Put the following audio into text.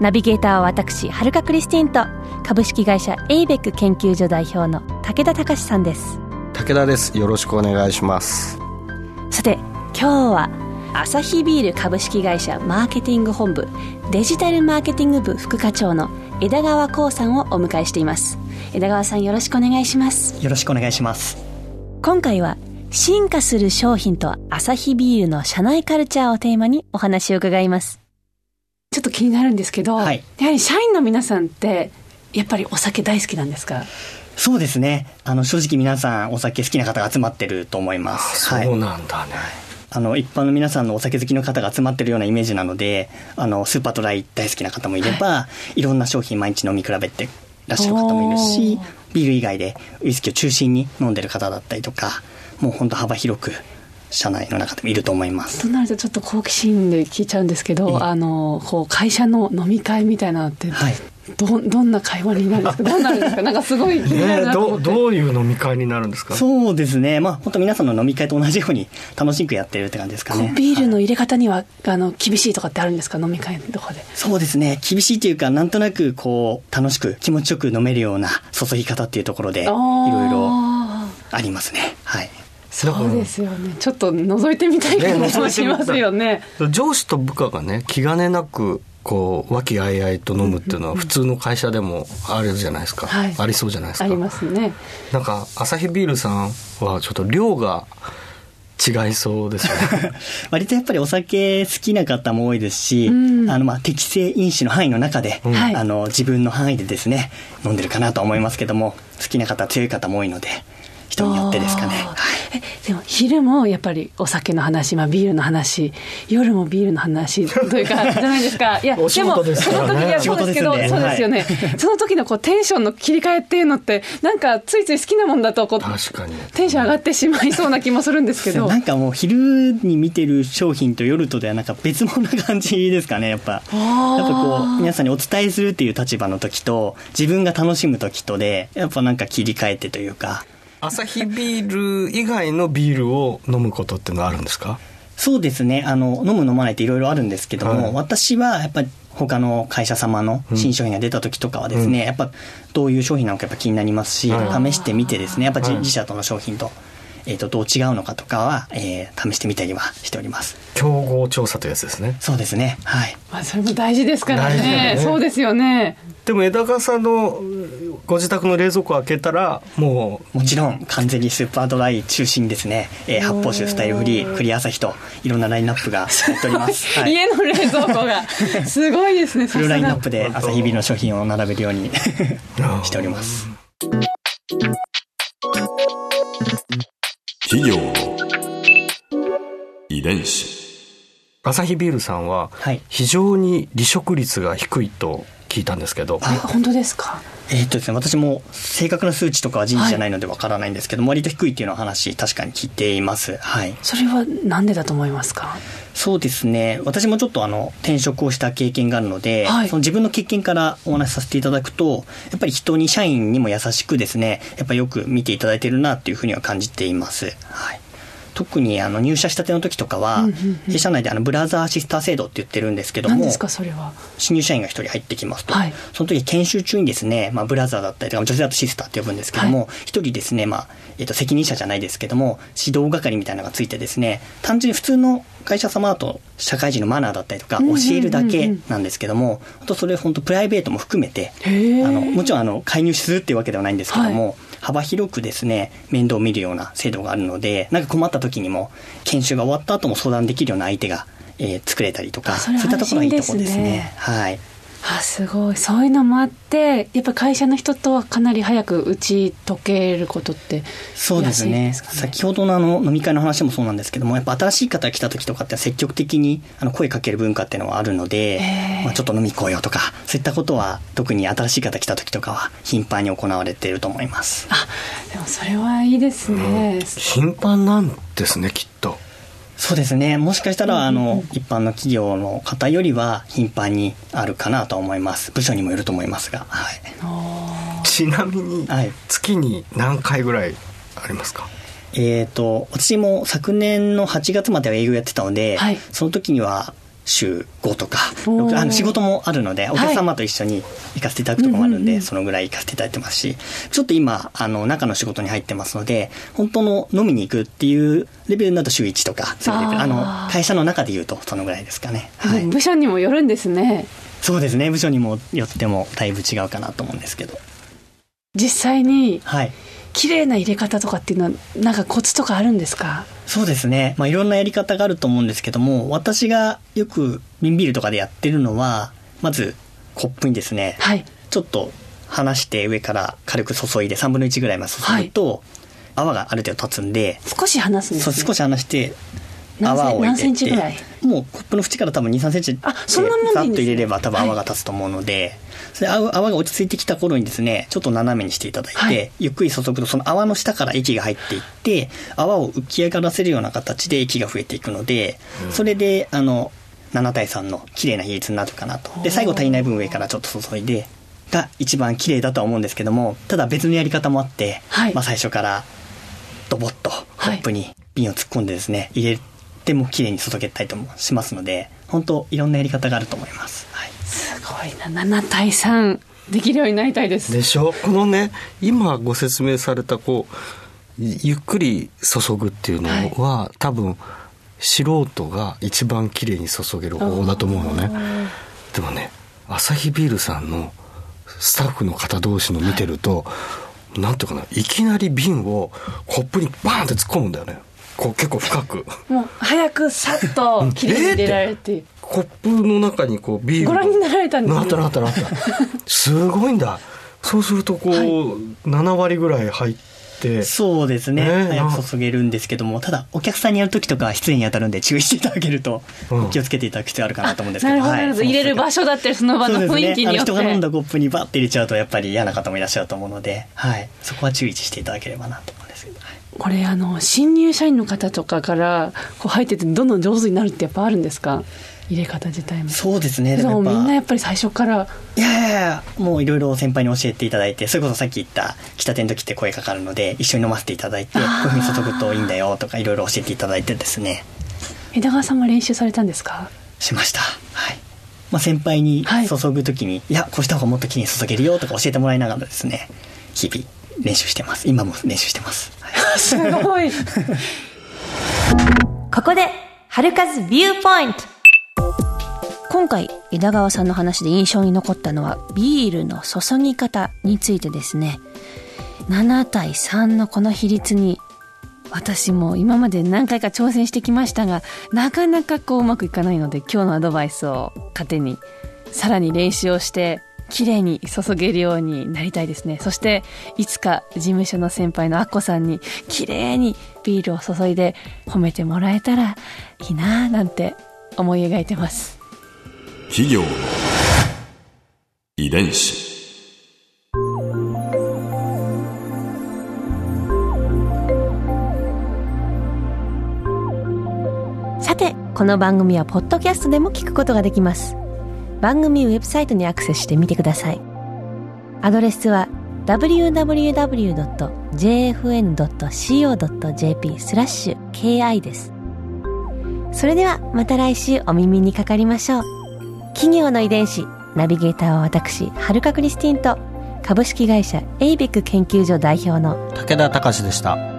ナビゲーターは私、はるかクリスティンと株式会社エイベック研究所代表の武田隆さんです。武田です。よろしくお願いします。さて、今日はアサヒビール株式会社マーケティング本部デジタルマーケティング部副課長の枝川光さんをお迎えしています。枝川さん、よろしくお願いします。よろしくお願いします。今回は進化する商品とアサヒビールの社内カルチャーをテーマにお話を伺います。ちょっと気になるんですけど、はい、やはり社員の皆さんってやっぱりお酒大好きなんですか？そうですね、正直皆さんお酒好きな方が集まってると思います。そうなんだね、はい。一般の皆さんのお酒好きの方が集まってるようなイメージなので、スーパードライ大好きな方もいれば、はい、いろんな商品毎日飲み比べてらっしゃる方もいるし、ビール以外でウイスキーを中心に飲んでる方だったりとか、もう本当幅広く社内の中でもいると思います。となると、ちょっと好奇心で聞いちゃうんですけど、こう会社の飲み会みたいなのって、はい、どんな会話になるんですか？どうなるんですか？なんかすごい気になるなと思って、どういう飲み会になるんですか？そうですね、本当皆さんの飲み会と同じように楽しくやってるって感じですかね。ビールの入れ方には、はい、厳しいとかってあるんですか？飲み会のとこで。そうですね、厳しいというか、なんとなくこう楽しく気持ちよく飲めるような注ぎ方っていうところでいろいろありますね。はい、そうですよね。ちょっと覗いてみたい感じもしますよね。上司と部下がね、気兼ねなくこう和気あいあいと飲むっていうのは普通の会社でもあるじゃないですか、はい、ありそうじゃないですか。ありますね。なんかアサヒビールさんはちょっと量が違いそうですね。割とやっぱりお酒好きな方も多いですし、うん、適正飲酒の範囲の中で、うん、自分の範囲でですね飲んでるかなと思いますけども、好きな方強い方も多いので、人によってですかね。でも昼もやっぱりお酒の話、ビールの話、夜もビールの話というかじゃないですか。いやお仕事ですからね。そうですけど、そうですよね、はい、その時のこうテンションの切り替えっていうのって、なんかついつい好きなもんだとこう確かにテンション上がってしまいそうな気もするんですけど、なんかもう昼に見てる商品と夜とではなんか別物な感じですかね。やっぱこう皆さんにお伝えするっていう立場の時と自分が楽しむ時とで、やっぱなんか切り替えてというか。アサヒビール以外のビールを飲むことってのはあるんですか？そうですね、飲む飲まないっていろいろあるんですけども、はい、私はやっぱり他の会社様の新商品が出た時とかはですね、うん、やっぱどういう商品なのかやっぱ気になりますし、はい、試してみてですね、やっぱ自社との商品と、どう違うのかとかは、試してみたりはしております。競合調査というやつですね。そうですね、はい、それも大事ですからね。そうですよね。でも枝川さんのご自宅の冷蔵庫開けたらもちろん完全にスーパードライ中心ですね、発泡酒、スタイルフリー、クリアアサヒといろんなラインナップが入っております、はい、家の冷蔵庫がすごいですね。フルラインナップでアサヒビールの商品を並べるようにしております。企業の遺伝子。アサヒビールさんは非常に離職率が低いと聞いたんですけど、あ、本当ですか？ですね、私も正確な数値とかは人事じゃないのでわからないんですけども、はい、割と低いっていうのは話確かに聞いています、はい、それはなんでだと思いますか？そうですね、私もちょっと転職をした経験があるので、はい、その自分の経験からお話しさせていただくと、やっぱり社員にも優しくですね、やっぱりよく見ていただいてるなっていうふうには感じています、はい。特に入社したての時とかは、社内でブラザーシスター制度って言ってるんですけども、何ですかそれは？新入社員が一人入ってきますと、はい、その時研修中にですね、ブラザーだったりとか、女性だとシスターって呼ぶんですけども、一、はい、人ですね、責任者じゃないですけども指導係みたいなのがついてですね、単純に普通の会社様だと社会人のマナーだったりとか教えるだけなんですけども、あとそれ本当プライベートも含めて、もちろん介入するっていうわけではないんですけども、はい、幅広くですね面倒を見るような制度があるので、なんか困った時にも研修が終わった後も相談できるような相手が、作れたりとか、そういったところがいいところですね。はい。あ、すごい。そういうのもあってやっぱ会社の人とはかなり早く打ち解けることってそうですね。先ほどの飲み会の話もそうなんですけども、やっぱ新しい方が来た時とかって積極的に声かける文化っていうのはあるので、ちょっと飲み来よとかそういったことは特に新しい方来た時とかは頻繁に行われていると思います。あ、でもそれはいいですね、うん、頻繁なんですねきっと。そうですね、もしかしたら一般の企業の方よりは頻繁にあるかなと思います。部署にもよると思いますが、はい、ちなみに月に何回ぐらいありますか？はい、私も昨年の8月までは営業やってたので、はい、その時には週5とか仕事もあるのでお客様と一緒に行かせていただくところもあるので、はい、そのぐらい行かせていただいてますし、ちょっと今中の仕事に入ってますので本当の飲みに行くっていうレベルだと週1とかそういうレベル、会社の中でいうとそのぐらいですかね。はい、部署にもよるんですね。そうですね、部署にもよってもだいぶ違うかなと思うんですけど、実際に、はい、綺麗な入れ方とかっていうのはなんかコツとかあるんですか？そうですね、いろんなやり方があると思うんですけども、私がよく瓶ビールとかでやってるのはまずコップにですね、はい、ちょっと離して上から軽く注いで3分の1ぐらいまで注ぐと、はい、泡がある程度立つんで少し離すんですね。そう、少し離して泡を入れて何センチぐらい、もうコップの縁から多分 2,3 センチでザッと入れれば多分泡が立つと思うので、はい、泡が落ち着いてきた頃にですねちょっと斜めにしていただいて、はい、ゆっくり注ぐとその泡の下から液が入っていって泡を浮き上がらせるような形で液が増えていくので、うん、それで7対3の綺麗な比率になるかなと。で最後足りない分上からちょっと注いでが一番綺麗だとは思うんですけども、ただ別のやり方もあって、はい、最初からドボッとコップに瓶を突っ込んでですね、はい、入れるでも綺麗に注げたりともしますので本当いろんなやり方があると思います。はい、すごいな、7対3できるようになりたいです。でしょ。このね今ご説明されたゆっくり注ぐっていうのは、はい、多分素人が一番綺麗に注げる方法だと思うのね。でもねアサヒビールさんのスタッフの方同士の見てると、はい、なんていうかないきなり瓶をコップにバーンって突っ込むんだよね。結構深くもう早くさっと切り入れられてコップの中にビールご覧になられたんですね。なったすごいんだ。そうすると7割ぐらい入って、そうですね、早く注げるんですけども、ただお客さんにやるときとか失礼に当たるんで注意していただけると、うん、気をつけていただく必要あるかなと思うんですけど、はい、入れる場所だってその場の雰囲気によって、人が飲んだコップにバッて入れちゃうとやっぱり嫌な方もいらっしゃると思うので、はい、そこは注意していただければなと思うんですけど、はい、これ新入社員の方とかから入っててどんどん上手になるってやっぱあるんですか？入れ方自体も。そうですね、でもみんなやっぱり最初から、いやもういろいろ先輩に教えていただいて、それこそさっき言った喫茶店の時って声かかるので一緒に飲ませていただいてこういうふうに注ぐといいんだよとかいろいろ教えていただいてですね。枝川さんも練習されたんですか？しました。はい、先輩に注ぐ時に、はい、いやこうした方がもっときれいに注げるよとか教えてもらいながらですね日々練習してます。今も練習してます、はい、すごいここで春風ビューポイント。今回枝川さんの話で印象に残ったのはビールの注ぎ方についてですね。7対3のこの比率に私も今まで何回か挑戦してきましたがなかなかうまくいかないので、今日のアドバイスを糧にさらに練習をして綺麗に注げるようになりたいですね。そしていつか事務所の先輩のアッコさんに綺麗にビールを注いで褒めてもらえたらいいななんて思い描いてます。企業の遺伝子。さてこの番組はポッドキャストでも聞くことができます。番組ウェブサイトにアクセスしてみてください。アドレスは www.jfn.co.jp/ki です。それではまた来週お耳にかかりましょう。企業の遺伝子ナビゲーターは私春香クリスティンと株式会社エイベック研究所代表の武田隆でした。